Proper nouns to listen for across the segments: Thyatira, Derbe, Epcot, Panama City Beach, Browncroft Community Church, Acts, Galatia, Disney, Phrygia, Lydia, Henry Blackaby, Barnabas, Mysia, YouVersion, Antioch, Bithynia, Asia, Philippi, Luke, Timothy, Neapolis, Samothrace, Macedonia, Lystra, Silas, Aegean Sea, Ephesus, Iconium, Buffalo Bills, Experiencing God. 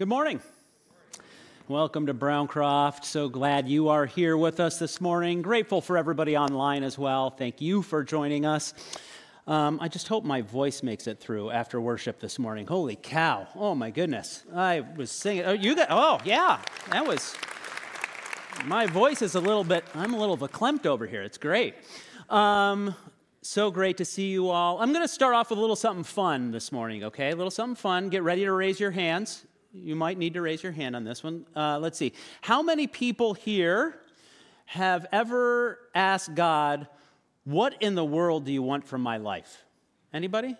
Good morning. Welcome to Browncroft. So glad you are here with us this morning. Grateful for everybody online as well. Thank you for joining us. I just hope my voice makes it through after worship this morning. Holy cow. Oh my goodness. I was singing. My voice is I'm a little verklempt over here. It's great. So great to see you all. I'm going to start off with a little something fun this morning, okay? A little something fun. Get ready to raise your hands. You might need to raise your hand on this one. Let's see. How many people here have ever asked God, what in the world do you want from my life? Anybody?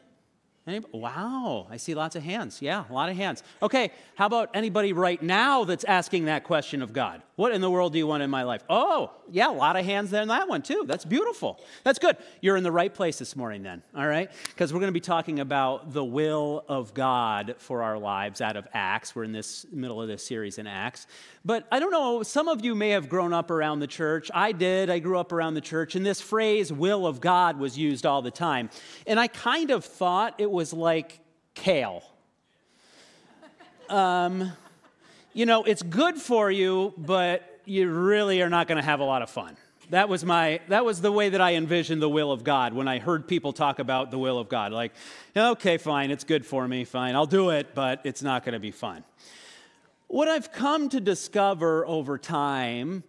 Wow, I see lots of hands. Yeah, a lot of hands. Okay, how about anybody right now that's asking that question of God? What in the world do you want in my life? Oh, yeah, a lot of hands there in that one too. That's beautiful. That's good. You're in the right place this morning then, all right? Because we're going to be talking about the will of God for our lives out of Acts. We're in this middle of this series in Acts. But I don't know, some of you may have grown up around the church. I did. I grew up around the church. And this phrase, will of God, was used all the time. And I kind of thought it was like kale. You know, it's good for you, but you really are not going to have a lot of fun. That was the way that I envisioned the will of God when I heard people talk about the will of God. Like, okay, fine, it's good for me, fine, I'll do it, but it's not going to be fun. What I've come to discover over time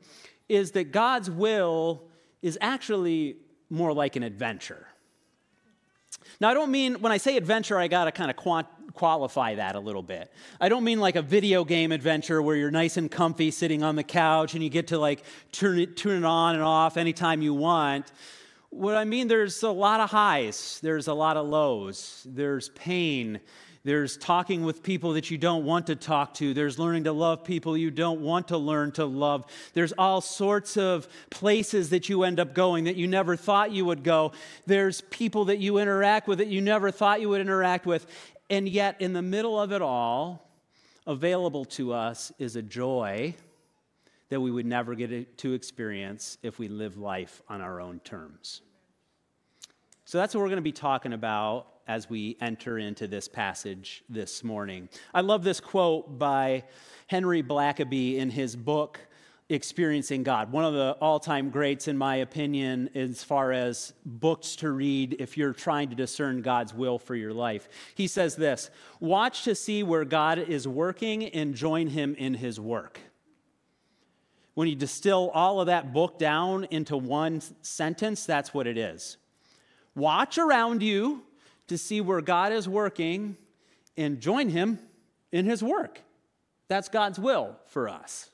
is that God's will is actually more like an adventure. Now, I don't mean, when I say adventure, I got to kind of qualify that a little bit. I don't mean like a video game adventure where you're nice and comfy sitting on the couch and you get to like turn it on and off anytime you want. What I mean, there's a lot of highs. There's a lot of lows. There's pain. There's talking with people that you don't want to talk to. There's learning to love people you don't want to learn to love. There's all sorts of places that you end up going that you never thought you would go. There's people that you interact with that you never thought you would interact with. And yet, in the middle of it all, available to us is a joy that we would never get to experience if we live life on our own terms. So that's what we're going to be talking about as we enter into this passage this morning. I love this quote by Henry Blackaby in his book, Experiencing God. One of the all-time greats, in my opinion, as far as books to read if you're trying to discern God's will for your life. He says this, "Watch to see where God is working and join him in his work." When you distill all of that book down into one sentence, that's what it is. Watch around you to see where God is working and join him in his work. That's God's will for us.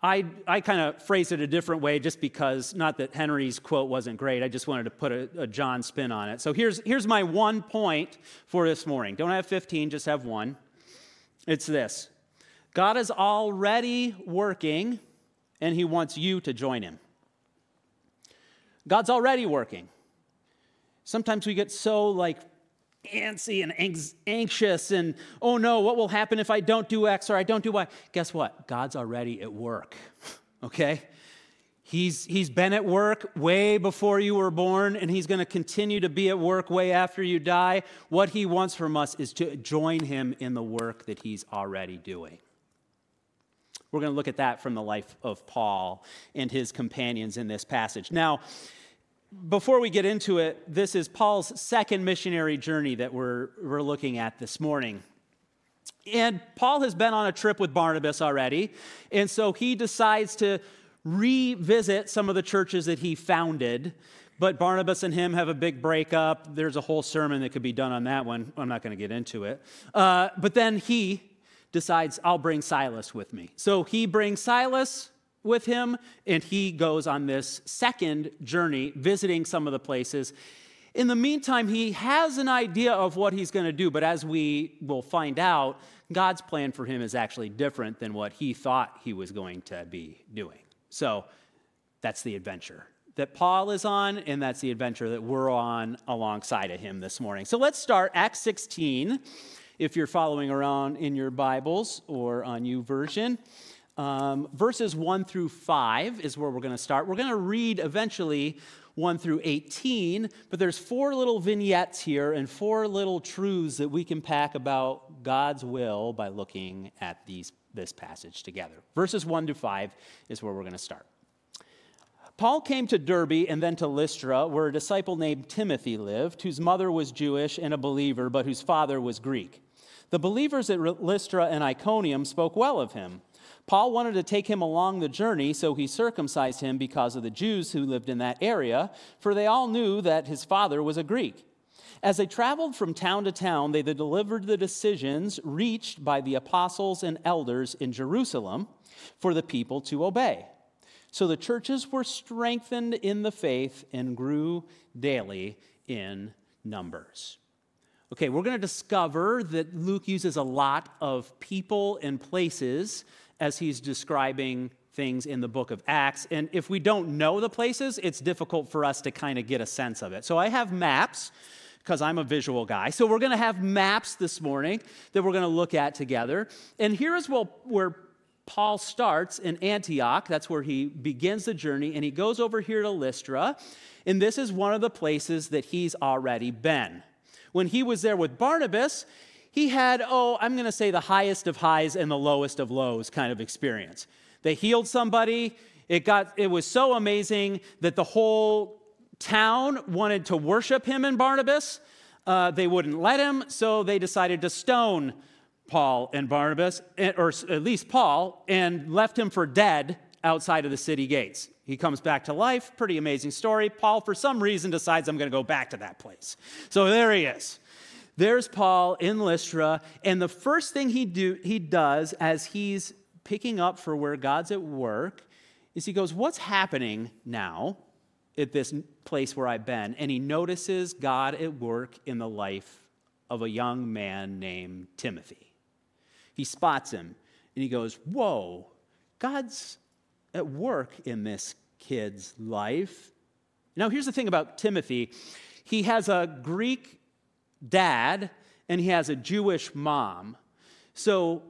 I kind of phrased it a different way just because, not that Henry's quote wasn't great, I just wanted to put a John spin on it. So here's my one point for this morning. Don't have 15, just have one. It's this. God is already working, and he wants you to join him. God's already working. Sometimes we get so antsy and anxious and, oh no, what will happen if I don't do X or I don't do Y? Guess what? God's already at work, okay? He's been at work way before you were born, and he's going to continue to be at work way after you die. What he wants from us is to join him in the work that he's already doing. We're going to look at that from the life of Paul and his companions in this passage. Now, before we get into it, this is Paul's second missionary journey that we're looking at this morning. And Paul has been on a trip with Barnabas already, and so he decides to revisit some of the churches that he founded, but Barnabas and him have a big breakup. There's a whole sermon that could be done on that one. I'm not going to get into it. But then he decides, I'll bring Silas with me. So he brings Silas with him, and he goes on this second journey, visiting some of the places. In the meantime, he has an idea of what he's going to do, but as we will find out, God's plan for him is actually different than what he thought he was going to be doing. So that's the adventure that Paul is on, and that's the adventure that we're on alongside of him this morning. So let's start Acts 16, if you're following around in your Bibles or on YouVersion. Verses 1 through 5 is where we're going to start. We're going to read eventually 1 through 18, but there's four little vignettes here and four little truths that we can pack about God's will by looking at this passage together. Verses 1 to 5 is where we're going to start. Paul came to Derbe and then to Lystra, where a disciple named Timothy lived, whose mother was Jewish and a believer, but whose father was Greek. The believers at Lystra and Iconium spoke well of him. Paul wanted to take him along the journey, so he circumcised him because of the Jews who lived in that area, for they all knew that his father was a Greek. As they traveled from town to town, they delivered the decisions reached by the apostles and elders in Jerusalem for the people to obey. So the churches were strengthened in the faith and grew daily in numbers. Okay, we're going to discover that Luke uses a lot of people and places as he's describing things in the book of Acts. And if we don't know the places, it's difficult for us to kind of get a sense of it. So I have maps, because I'm a visual guy. So we're going to have maps this morning that we're going to look at together. And here is where Paul starts in Antioch. That's where he begins the journey, and he goes over here to Lystra, and this is one of the places that he's already been. When he was there with Barnabas, he had, I'm going to say the highest of highs and the lowest of lows kind of experience. They healed somebody. It was so amazing that the whole town wanted to worship him and Barnabas. They wouldn't let him, so they decided to stone Paul and Barnabas, or at least Paul, and left him for dead outside of the city gates. He comes back to life. Pretty amazing story. Paul, for some reason, decides I'm going to go back to that place. So there he is. There's Paul in Lystra, and the first thing he does as he's picking up for where God's at work is he goes, what's happening now at this place where I've been? And he notices God at work in the life of a young man named Timothy. He spots him, and he goes, whoa, God's at work in this kid's life. Now, here's the thing about Timothy. He has a Greek dad, and he has a Jewish mom. So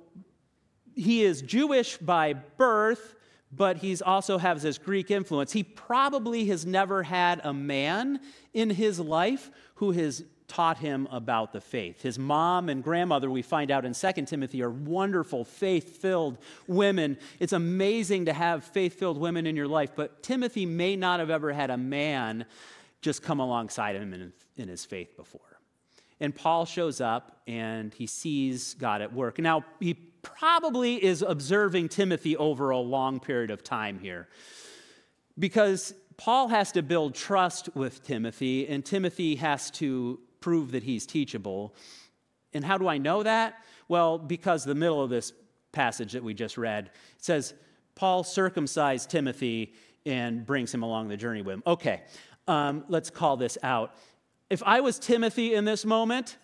he is Jewish by birth, but he also has this Greek influence. He probably has never had a man in his life who has taught him about the faith. His mom and grandmother, we find out in 2 Timothy, are wonderful, faith-filled women. It's amazing to have faith-filled women in your life, but Timothy may not have ever had a man just come alongside him in his faith before. And Paul shows up, and he sees God at work. Now, he probably is observing Timothy over a long period of time here, because Paul has to build trust with Timothy, and Timothy has to prove that he's teachable. And how do I know that? Well, because the middle of this passage that we just read, it says, Paul circumcised Timothy and brings him along the journey with him. Okay, let's call this out. If I was Timothy in this moment,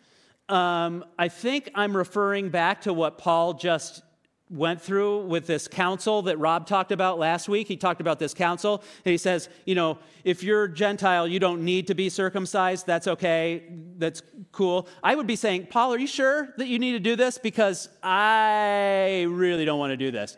I think I'm referring back to what Paul just went through with this council that Rob talked about last week. He talked about this council, and he says, if you're Gentile, you don't need to be circumcised. That's okay. That's cool. I would be saying, Paul, are you sure that you need to do this? Because I really don't want to do this.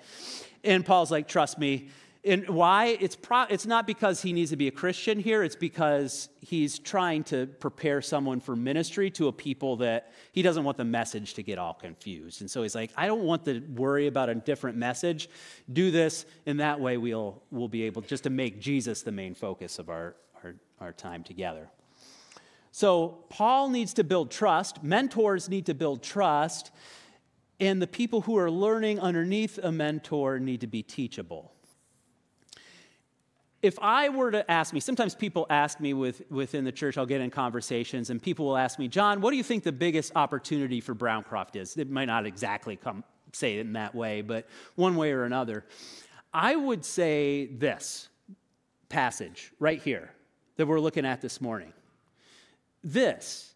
And Paul's like, trust me. And why? It's not because he needs to be a Christian here. It's because he's trying to prepare someone for ministry to a people that he doesn't want the message to get all confused. And so he's like, I don't want to worry about a different message. Do this, and that way we'll be able just to make Jesus the main focus of our time together. So Paul needs to build trust. Mentors need to build trust. And the people who are learning underneath a mentor need to be teachable. If I were to ask me, sometimes people ask me within the church, I'll get in conversations, and people will ask me, John, what do you think the biggest opportunity for Browncroft is? It might not exactly say it in that way, but one way or another. I would say this passage right here that we're looking at this morning. This,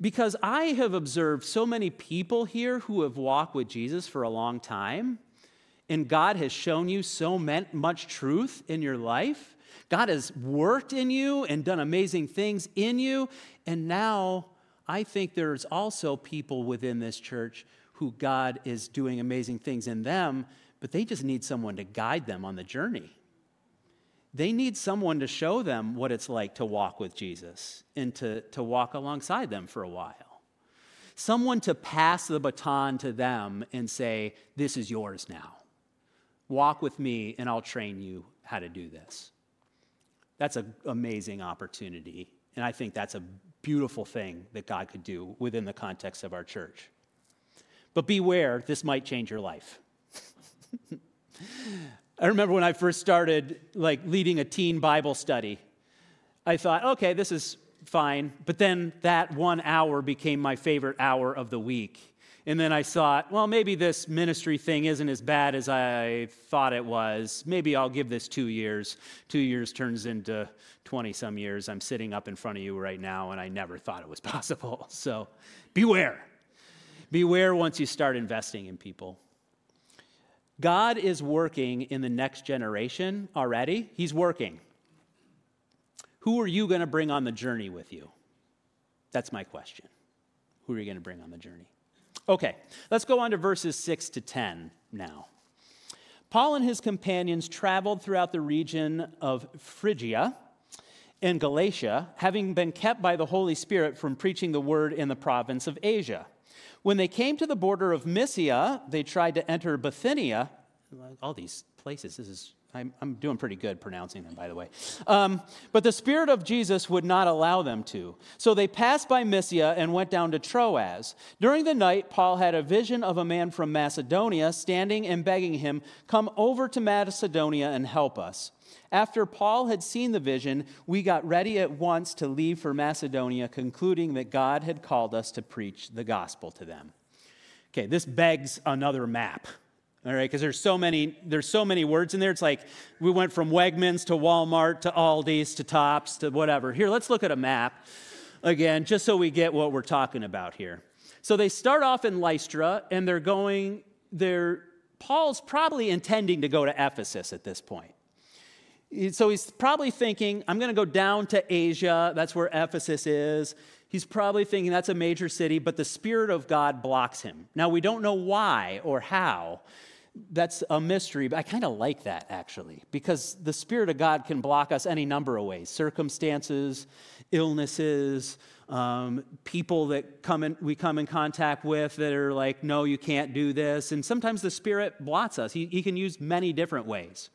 because I have observed so many people here who have walked with Jesus for a long time, and God has shown you so much truth in your life. God has worked in you and done amazing things in you. And now I think there's also people within this church who God is doing amazing things in them, but they just need someone to guide them on the journey. They need someone to show them what it's like to walk with Jesus and to walk alongside them for a while. Someone to pass the baton to them and say, this is yours now. Walk with me and I'll train you how to do this. That's an amazing opportunity. And I think that's a beautiful thing that God could do within the context of our church. But beware, this might change your life. I remember when I first started leading a teen Bible study, I thought, okay, this is fine. But then that 1 hour became my favorite hour of the week. And then I thought, well, maybe this ministry thing isn't as bad as I thought it was. Maybe I'll give this 2 years. 2 years turns into 20-some years. I'm sitting up in front of you right now, and I never thought it was possible. So beware. Beware once you start investing in people. God is working in the next generation already. He's working. Who are you going to bring on the journey with you? That's my question. Who are you going to bring on the journey? Okay, let's go on to verses 6 to 10 now. Paul and his companions traveled throughout the region of Phrygia and Galatia, having been kept by the Holy Spirit from preaching the word in the province of Asia. When they came to the border of Mysia, they tried to enter Bithynia. All these places, I'm doing pretty good pronouncing them, by the way. But the Spirit of Jesus would not allow them to. So they passed by Mysia and went down to Troas. During the night, Paul had a vision of a man from Macedonia standing and begging him, "Come over to Macedonia and help us." After Paul had seen the vision, we got ready at once to leave for Macedonia, concluding that God had called us to preach the gospel to them. Okay, this begs another map. All right, because there's so many words in there. It's like we went from Wegmans to Walmart to Aldi's to Tops to whatever. Here, let's look at a map again, just so we get what we're talking about here. So they start off in Lystra, and Paul's probably intending to go to Ephesus at this point. So he's probably thinking, I'm going to go down to Asia. That's where Ephesus is. He's probably thinking that's a major city, but the Spirit of God blocks him. Now, we don't know why or how. That's a mystery, but I kind of like that, actually, because the Spirit of God can block us any number of ways. Circumstances, illnesses, people that we come in contact with that are like, no, you can't do this. And sometimes the Spirit blots us. He can use many different ways.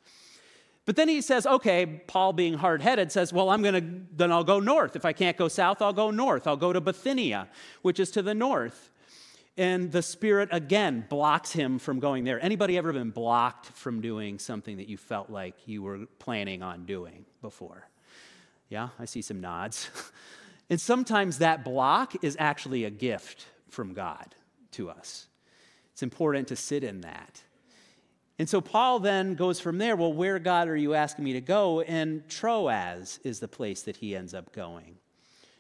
But then he says, okay, Paul being hard-headed says, well, I'll go north. If I can't go south, I'll go north. I'll go to Bithynia, which is to the north. And the Spirit, again, blocks him from going there. Anybody ever been blocked from doing something that you felt like you were planning on doing before? Yeah, I see some nods. And sometimes that block is actually a gift from God to us. It's important to sit in that. And so Paul then goes from there, well, where, God, are you asking me to go? And Troas is the place that he ends up going.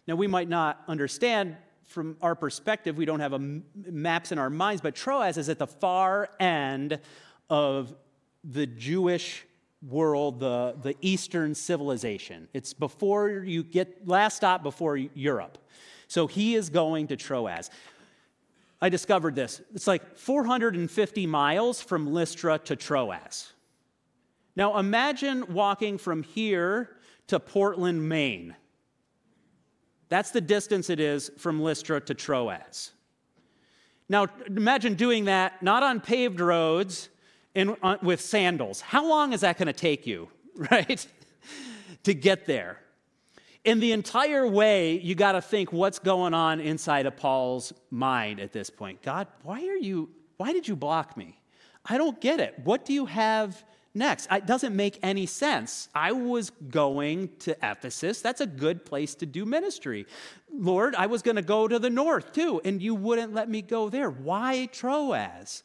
Now, we might not understand from our perspective. We don't have maps in our minds, but Troas is at the far end of the Jewish world, the Eastern civilization. It's last stop before Europe. So he is going to Troas. I discovered this. It's like 450 miles from Lystra to Troas. Now imagine walking from here to Portland, Maine. That's the distance it is from Lystra to Troas. Now imagine doing that not on paved roads and with sandals. How long is that going to take you, right, to get there? And the entire way, you got to think what's going on inside of Paul's mind at this point. God, why did you block me? I don't get it. What do you have next? It doesn't make any sense. I was going to Ephesus. That's a good place to do ministry. Lord, I was going to go to the north too, and you wouldn't let me go there. Why Troas?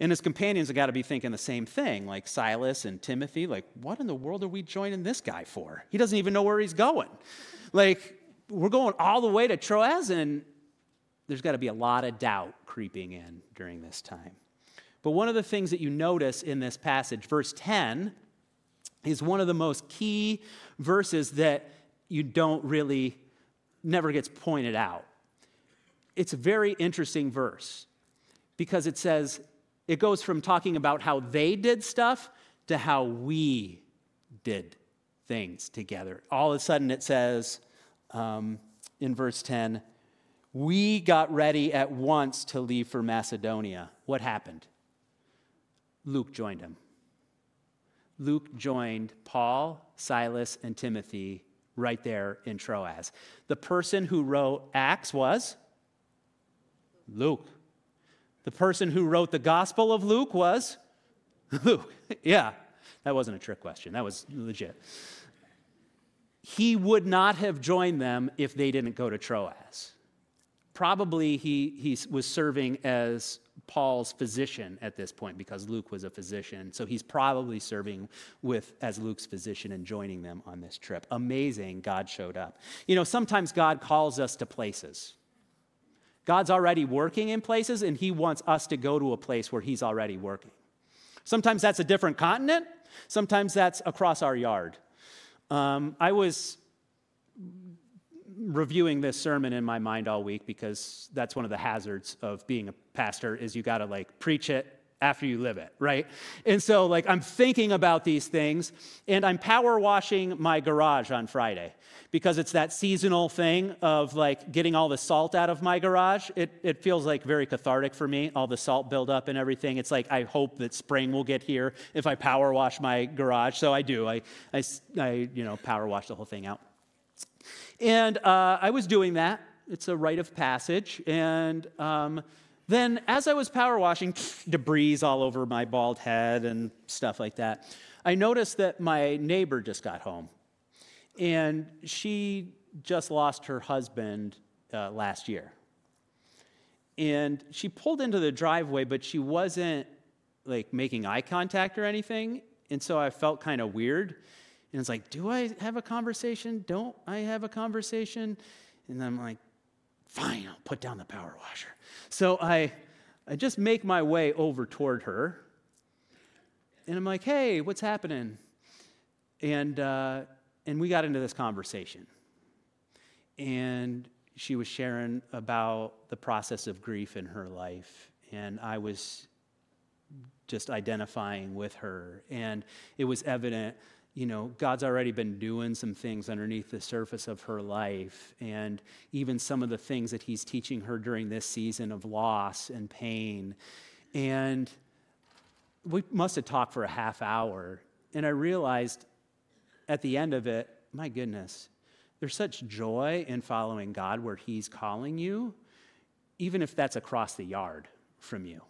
And his companions have got to be thinking the same thing, like Silas and Timothy, like, what in the world are we joining this guy for? He doesn't even know where he's going. Like, we're going all the way to Troas, and there's got to be a lot of doubt creeping in during this time. But one of the things that you notice in this passage, verse 10, is one of the most key verses that you never gets pointed out. It's a very interesting verse because it says, it goes from talking about how they did stuff to how we did things together. All of a sudden it says in verse 10, we got ready at once to leave for Macedonia. What happened? Luke joined him. Luke joined Paul, Silas, and Timothy right there in Troas. The person who wrote Acts was Luke. The person who wrote the Gospel of Luke was Luke. Yeah, that wasn't a trick question. That was legit. He would not have joined them if they didn't go to Troas. Probably he was serving as Paul's physician at this point because Luke was a physician. So he's probably serving as Luke's physician and joining them on this trip. Amazing, God showed up. You know, sometimes God calls us to places. God's already working in places, and he wants us to go to a place where he's already working. Sometimes that's a different continent. Sometimes that's across our yard. I was reviewing this sermon in my mind all week because that's one of the hazards of being a pastor is you got to preach it after you live it, right? And so I'm thinking about these things, and I'm power washing my garage on Friday because it's that seasonal thing of getting all the salt out of my garage. It feels very cathartic for me, all the salt buildup and everything. It's I hope that spring will get here if I power wash my garage. So I do. I power wash the whole thing out. And I was doing that. It's a rite of passage. And then as I was power washing, debris all over my bald head and stuff like that, I noticed that my neighbor just got home. And she just lost her husband last year. And she pulled into the driveway, but she wasn't making eye contact or anything. And so I felt kind of weird. And it's do I have a conversation? Don't I have a conversation? And I'm fine, I'll put down the power washer. So I just make my way over toward her. And I'm hey, what's happening? And we got into this conversation. And she was sharing about the process of grief in her life. And I was just identifying with her. And it was evident God's already been doing some things underneath the surface of her life, and even some of the things that he's teaching her during this season of loss and pain. And we must have talked for a half hour, and I realized at the end of it, my goodness, there's such joy in following God where he's calling you, even if that's across the yard from you.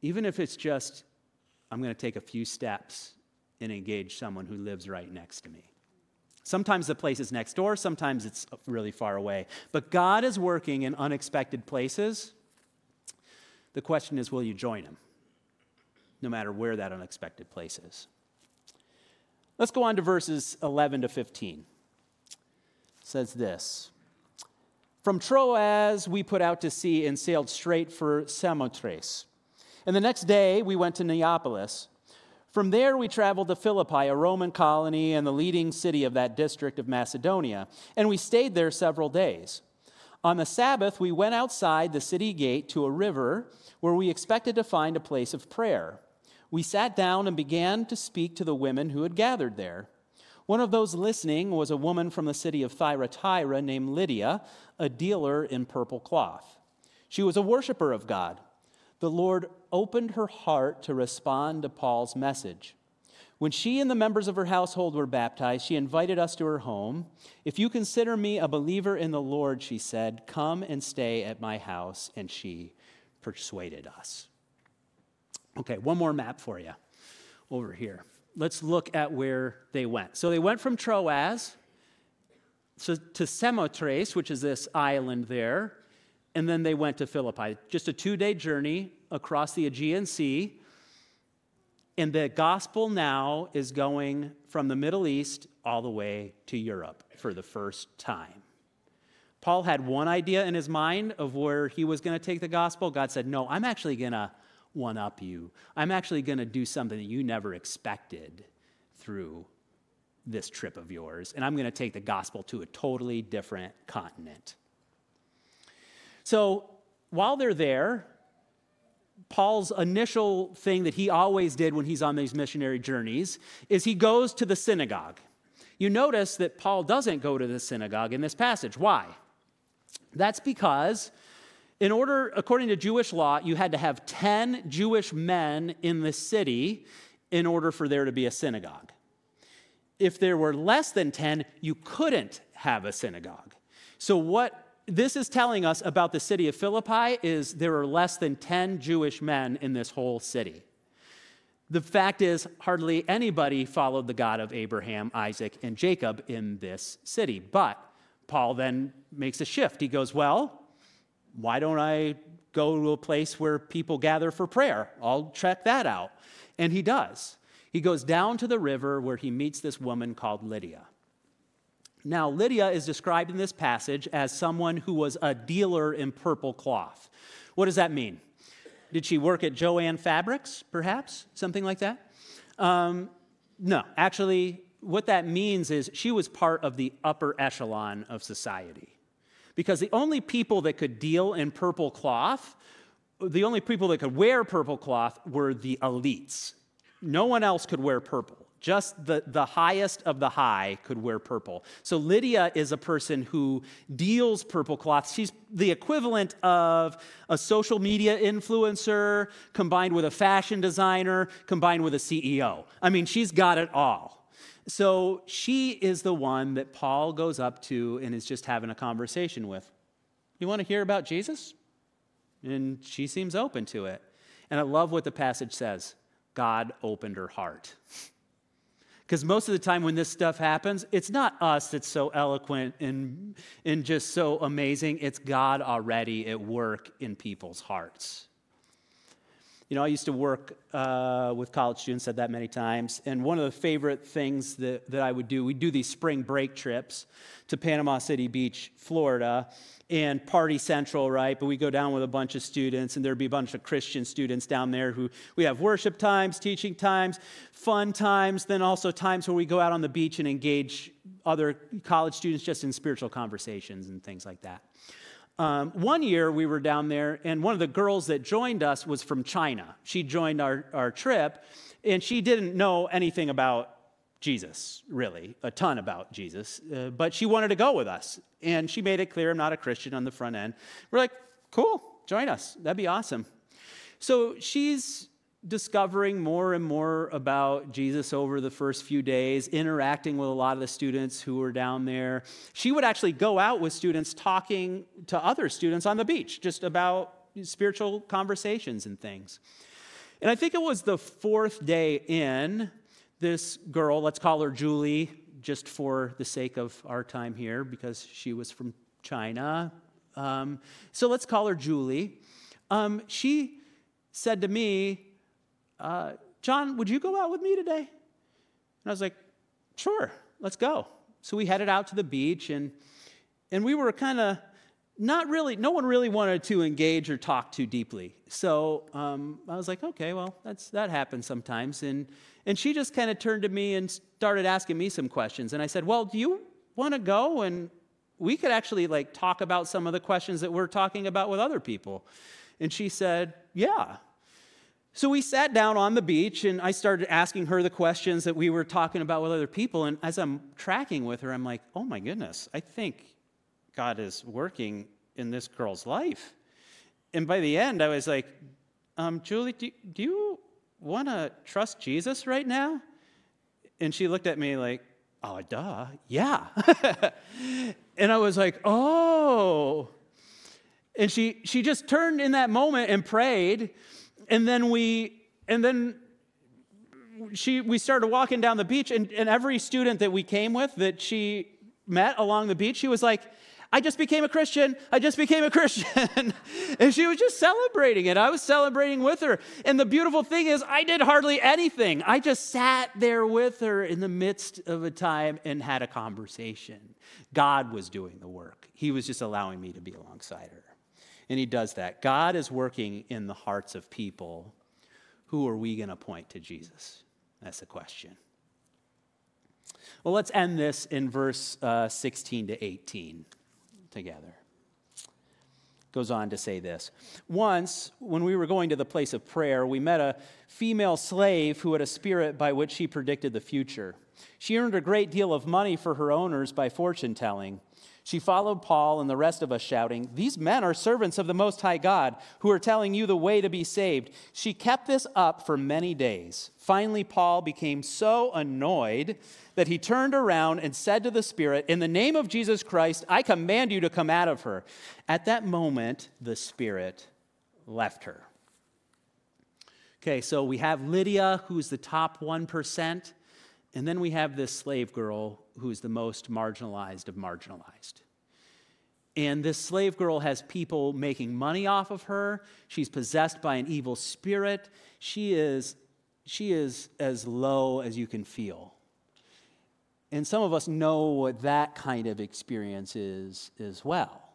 Even if it's just, I'm going to take a few steps and engage someone who lives right next to me. Sometimes the place is next door, sometimes it's really far away. But God is working in unexpected places. The question is, will you join him? No matter where that unexpected place is. Let's go on to verses 11 to 15. It says this, from Troas we put out to sea and sailed straight for Samothrace. And the next day we went to Neapolis. From there, we traveled to Philippi, a Roman colony and the leading city of that district of Macedonia, and we stayed there several days. On the Sabbath, we went outside the city gate to a river where we expected to find a place of prayer. We sat down and began to speak to the women who had gathered there. One of those listening was a woman from the city of Thyatira named Lydia, a dealer in purple cloth. She was a worshiper of God. The Lord opened her heart to respond to Paul's message. When she and the members of her household were baptized, she invited us to her home. If you consider me a believer in the Lord, she said, come and stay at my house, and she persuaded us. Okay, one more map for you over here. Let's look at where they went. So they went from Troas to Samothrace, which is this island there, and then they went to Philippi, just a 2-day journey across the Aegean Sea. And the gospel now is going from the Middle East all the way to Europe for the first time. Paul had one idea in his mind of where he was going to take the gospel. God said, no, I'm actually going to one-up you. I'm actually going to do something that you never expected through this trip of yours. And I'm going to take the gospel to a totally different continent. So while they're there, Paul's initial thing that he always did when he's on these missionary journeys is he goes to the synagogue. You notice that Paul doesn't go to the synagogue in this passage. Why? That's because in order, according to Jewish law, you had to have 10 Jewish men in the city in order for there to be a synagogue. If there were less than 10, you couldn't have a synagogue. So what this is telling us about the city of Philippi is there are less than 10 Jewish men in this whole city. The fact is, hardly anybody followed the God of Abraham, Isaac, and Jacob in this city. But Paul then makes a shift. He goes, well, why don't I go to a place where people gather for prayer? I'll check that out. And he does. He goes down to the river where he meets this woman called Lydia. Now, Lydia is described in this passage as someone who was a dealer in purple cloth. What does that mean? Did she work at Joann Fabrics, perhaps? Something like that? No. Actually, what that means is she was part of the upper echelon of society. Because the only people that could deal in purple cloth, the only people that could wear purple cloth were the elites. No one else could wear purple. Just the highest of the high could wear purple. So Lydia is a person who deals purple cloth. She's the equivalent of a social media influencer combined with a fashion designer combined with a CEO. I mean, she's got it all. So she is the one that Paul goes up to and is just having a conversation with. You want to hear about Jesus? And she seems open to it. And I love what the passage says. God opened her heart. Because most of the time when this stuff happens, it's not us that's so eloquent and just so amazing. It's God already at work in people's hearts. You know, I used to work with college students, said that many times. And one of the favorite things that I would do, we'd do these spring break trips to Panama City Beach, Florida, and Party Central, right? But we go down with a bunch of students, and there'd be a bunch of Christian students down there who we have worship times, teaching times, fun times, then also times where we go out on the beach and engage other college students just in spiritual conversations and things like that. One year we were down there, and one of the girls that joined us was from China. She joined our trip, and she didn't know anything about Jesus, really, a ton about Jesus, but she wanted to go with us. And she made it clear, I'm not a Christian on the front end. We're like, cool, join us. That'd be awesome. So she's discovering more and more about Jesus over the first few days, interacting with a lot of the students who were down there. She would actually go out with students talking to other students on the beach, just about spiritual conversations and things. And I think it was the fourth day in, this girl, let's call her Julie, just for the sake of our time here, because she was from China. So let's call her Julie. She said to me, John, would you go out with me today? And I was like, sure, let's go. So we headed out to the beach, and we were kind of not really, no one really wanted to engage or talk too deeply. So I was like, okay, well, that happens sometimes. And she just kind of turned to me and started asking me some questions. And I said, well, do you want to go? And we could actually like talk about some of the questions that we're talking about with other people. And she said, yeah. So we sat down on the beach, and I started asking her the questions that we were talking about with other people. And as I'm tracking with her, I'm like, oh my goodness, I think God is working in this girl's life. And by the end, I was like, Julie, do you want to trust Jesus right now? And she looked at me like, oh, duh, yeah. And I was like, oh. And she just turned in that moment and prayed. And then we started walking down the beach, and every student that we came with that she met along the beach, she was like, I just became a Christian. I just became a Christian. And she was just celebrating it. I was celebrating with her. And the beautiful thing is I did hardly anything. I just sat there with her in the midst of a time and had a conversation. God was doing the work. He was just allowing me to be alongside her. And he does that. God is working in the hearts of people. Who are we going to point to Jesus? That's the question. Well, let's end this in verse 16 to 18 together. goes on to say this. Once, when we were going to the place of prayer, we met a female slave who had a spirit by which she predicted the future. She earned a great deal of money for her owners by fortune-telling. She followed Paul and the rest of us, shouting, "These men are servants of the Most High God, who are telling you the way to be saved." She kept this up for many days. Finally, Paul became so annoyed that he turned around and said to the spirit, "In the name of Jesus Christ, I command you to come out of her." At that moment, the spirit left her. Okay, so we have Lydia, who's the top 1%. And then we have this slave girl who's the most marginalized of marginalized. And this slave girl has people making money off of her. She's possessed by an evil spirit. She is as low as you can feel. And some of us know what that kind of experience is as well.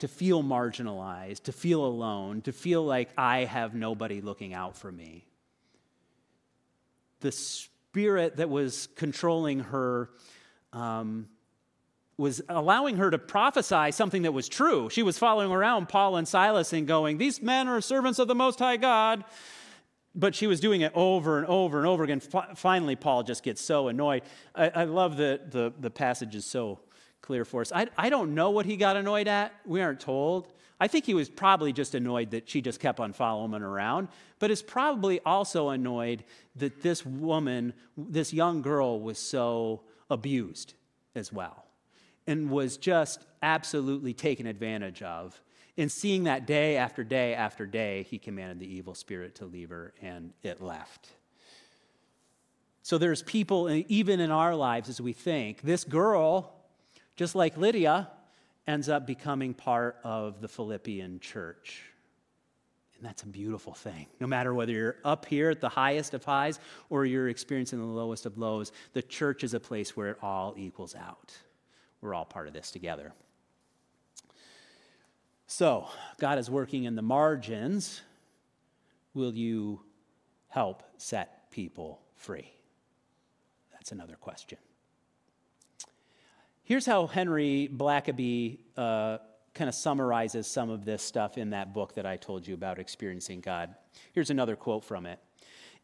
To feel marginalized, to feel alone, to feel like I have nobody looking out for me. The spirit that was controlling her was allowing her to prophesy something that was true. She was following around Paul and Silas and going, "These men are servants of the Most High God." But she was doing it over and over and over again. Finally, Paul just gets so annoyed. I love that the passage is so clear for us. I don't know what he got annoyed at. We aren't told. I think he was probably just annoyed that she just kept on following him around, but is probably also annoyed that this woman, this young girl, was so abused as well and was just absolutely taken advantage of. And seeing that day after day after day, he commanded the evil spirit to leave her, and it left. So there's people, even in our lives, as we think, this girl, just like Lydia, ends up becoming part of the Philippian church. And that's a beautiful thing. No matter whether you're up here at the highest of highs or you're experiencing the lowest of lows, the church is a place where it all equals out. We're all part of this together. So, God is working in the margins. Will you help set people free? That's another question. Here's how Henry Blackaby kind of summarizes some of this stuff in that book that I told you about, Experiencing God. Here's another quote from it.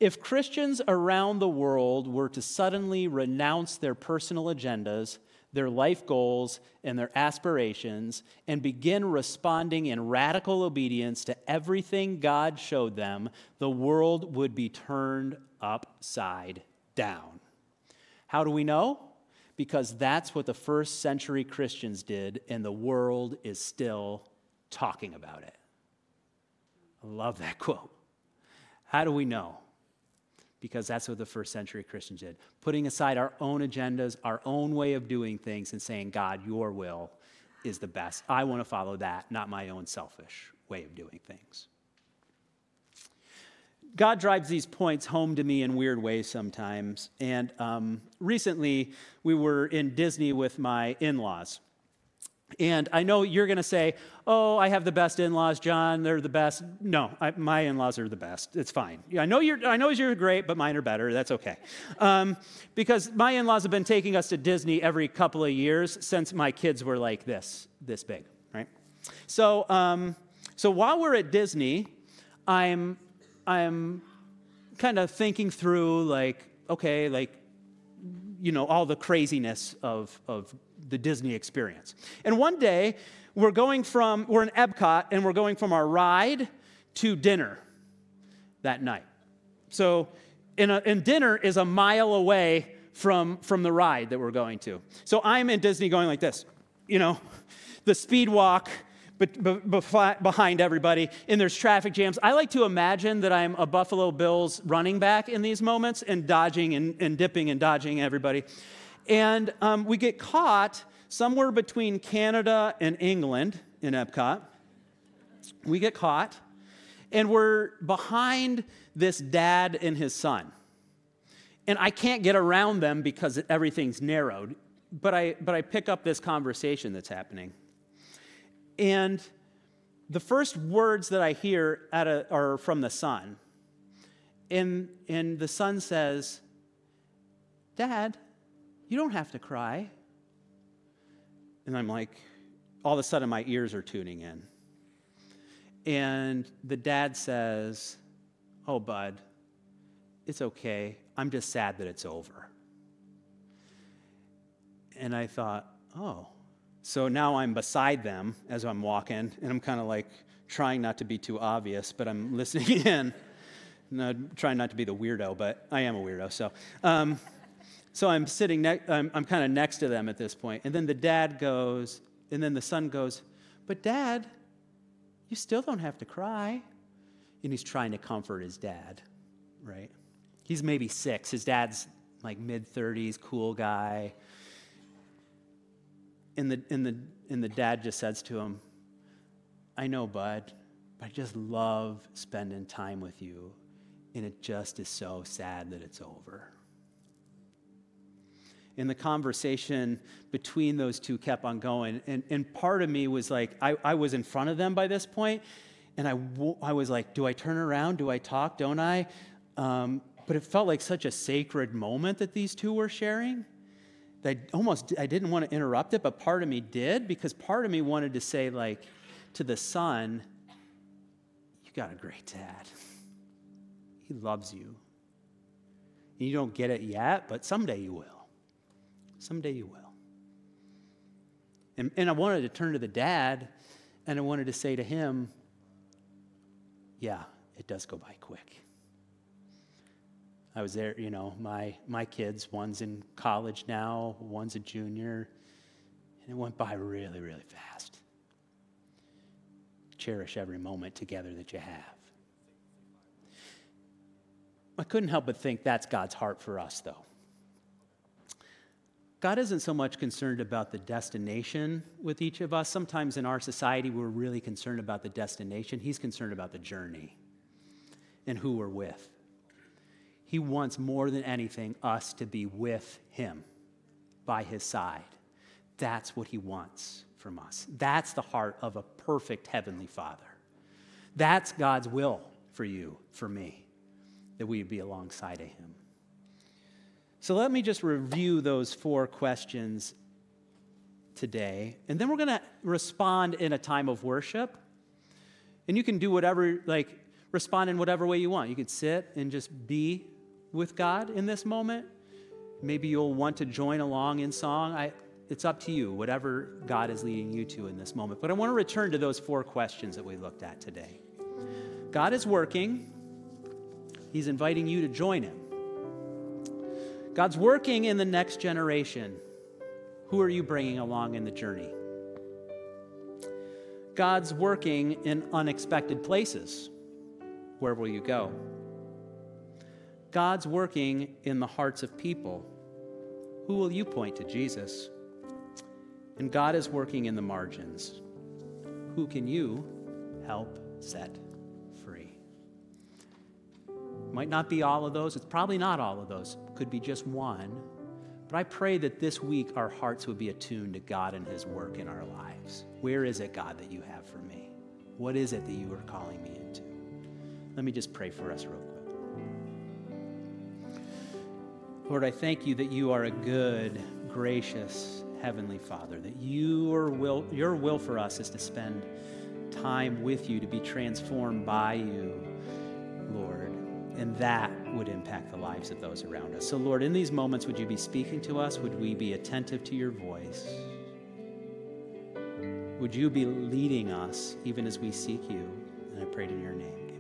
"If Christians around the world were to suddenly renounce their personal agendas, their life goals, and their aspirations, and begin responding in radical obedience to everything God showed them, the world would be turned upside down." How do we know? Because that's what the first century Christians did, and the world is still talking about it. I love that quote. How do we know? Because that's what the first century Christians did. Putting aside our own agendas, our own way of doing things, and saying, "God, your will is the best. I want to follow that, not my own selfish way of doing things." God drives these points home to me in weird ways sometimes. And recently, we were in Disney with my in-laws. And I know you're going to say, "Oh, I have the best in-laws, John. They're the best." No, my in-laws are the best. It's fine. I know you're great, but mine are better. That's okay. Because my in-laws have been taking us to Disney every couple of years since my kids were like this big, right? So while we're at Disney, I'm kind of thinking through, all the craziness of the Disney experience. And one day, we're in Epcot, and we're going from our ride to dinner that night. So, and dinner is a mile away from the ride that we're going to. So I'm in Disney going like this, the speed walk, but behind everybody, and there's traffic jams. I like to imagine that I'm a Buffalo Bills running back in these moments and dodging and dipping and dodging everybody. And we get caught somewhere between Canada and England in Epcot. We get caught, and we're behind this dad and his son. And I can't get around them because everything's narrowed, but I pick up this conversation that's happening. And the first words that I hear are from the son. And the son says, "Dad, you don't have to cry." And I'm like, all of a sudden my ears are tuning in. And the dad says, "Oh, bud, it's okay. I'm just sad that it's over." And I thought, oh. So now I'm beside them as I'm walking, and I'm kind of like trying not to be too obvious, but I'm listening in. No, trying not to be the weirdo, but I am a weirdo. So I'm sitting, I'm kind of next to them at this point. And then the dad goes, and then the son goes, "But Dad, you still don't have to cry." And he's trying to comfort his dad, right? He's maybe 6. His dad's like mid-30s, cool guy. And the dad just says to him, "I know, bud, but I just love spending time with you, and it just is so sad that it's over." And the conversation between those two kept on going. And part of me was like, I was in front of them by this point, and I was like, do I turn around? Do I talk? Don't I? But it felt like such a sacred moment that these two were sharing. I didn't want to interrupt it, but part of me did, because part of me wanted to say, like, to the son, you got a great dad. He loves you. And you don't get it yet, but someday you will. Someday you will. And I wanted to turn to the dad, and I wanted to say to him, yeah, it does go by quick. I was there, you know, my kids, one's in college now, one's a junior, and it went by really, really fast. Cherish every moment together that you have. I couldn't help but think that's God's heart for us, though. God isn't so much concerned about the destination with each of us. Sometimes in our society, we're really concerned about the destination. He's concerned about the journey and who we're with. He wants more than anything us to be with him, by his side. That's what he wants from us. That's the heart of a perfect heavenly Father. That's God's will for you, for me, that we be alongside of him. So let me just review those 4 questions today, and then we're going to respond in a time of worship. And you can do whatever, like, respond in whatever way you want. You could sit and just be with God in this moment. Maybe you'll want to join along in song. It's up to you, whatever God is leading you to in this moment. But I want to return to those 4 questions that we looked at today. God is working. He's inviting you to join him. God's working in the next generation. Who are you bringing along in the journey? God's working in unexpected places. Where will you go? God's working in the hearts of people. Who will you point to? Jesus. And God is working in the margins. Who can you help set free? Might not be all of those. It's probably not all of those. Could be just one. But I pray that this week our hearts would be attuned to God and his work in our lives. Where is it, God, that you have for me? What is it that you are calling me into? Let me just pray for us real quick. Lord, I thank you that you are a good, gracious, heavenly Father, that your will for us is to spend time with you, to be transformed by you, Lord, and that would impact the lives of those around us. So, Lord, in these moments, would you be speaking to us? Would we be attentive to your voice? Would you be leading us even as we seek you? And I pray in your name.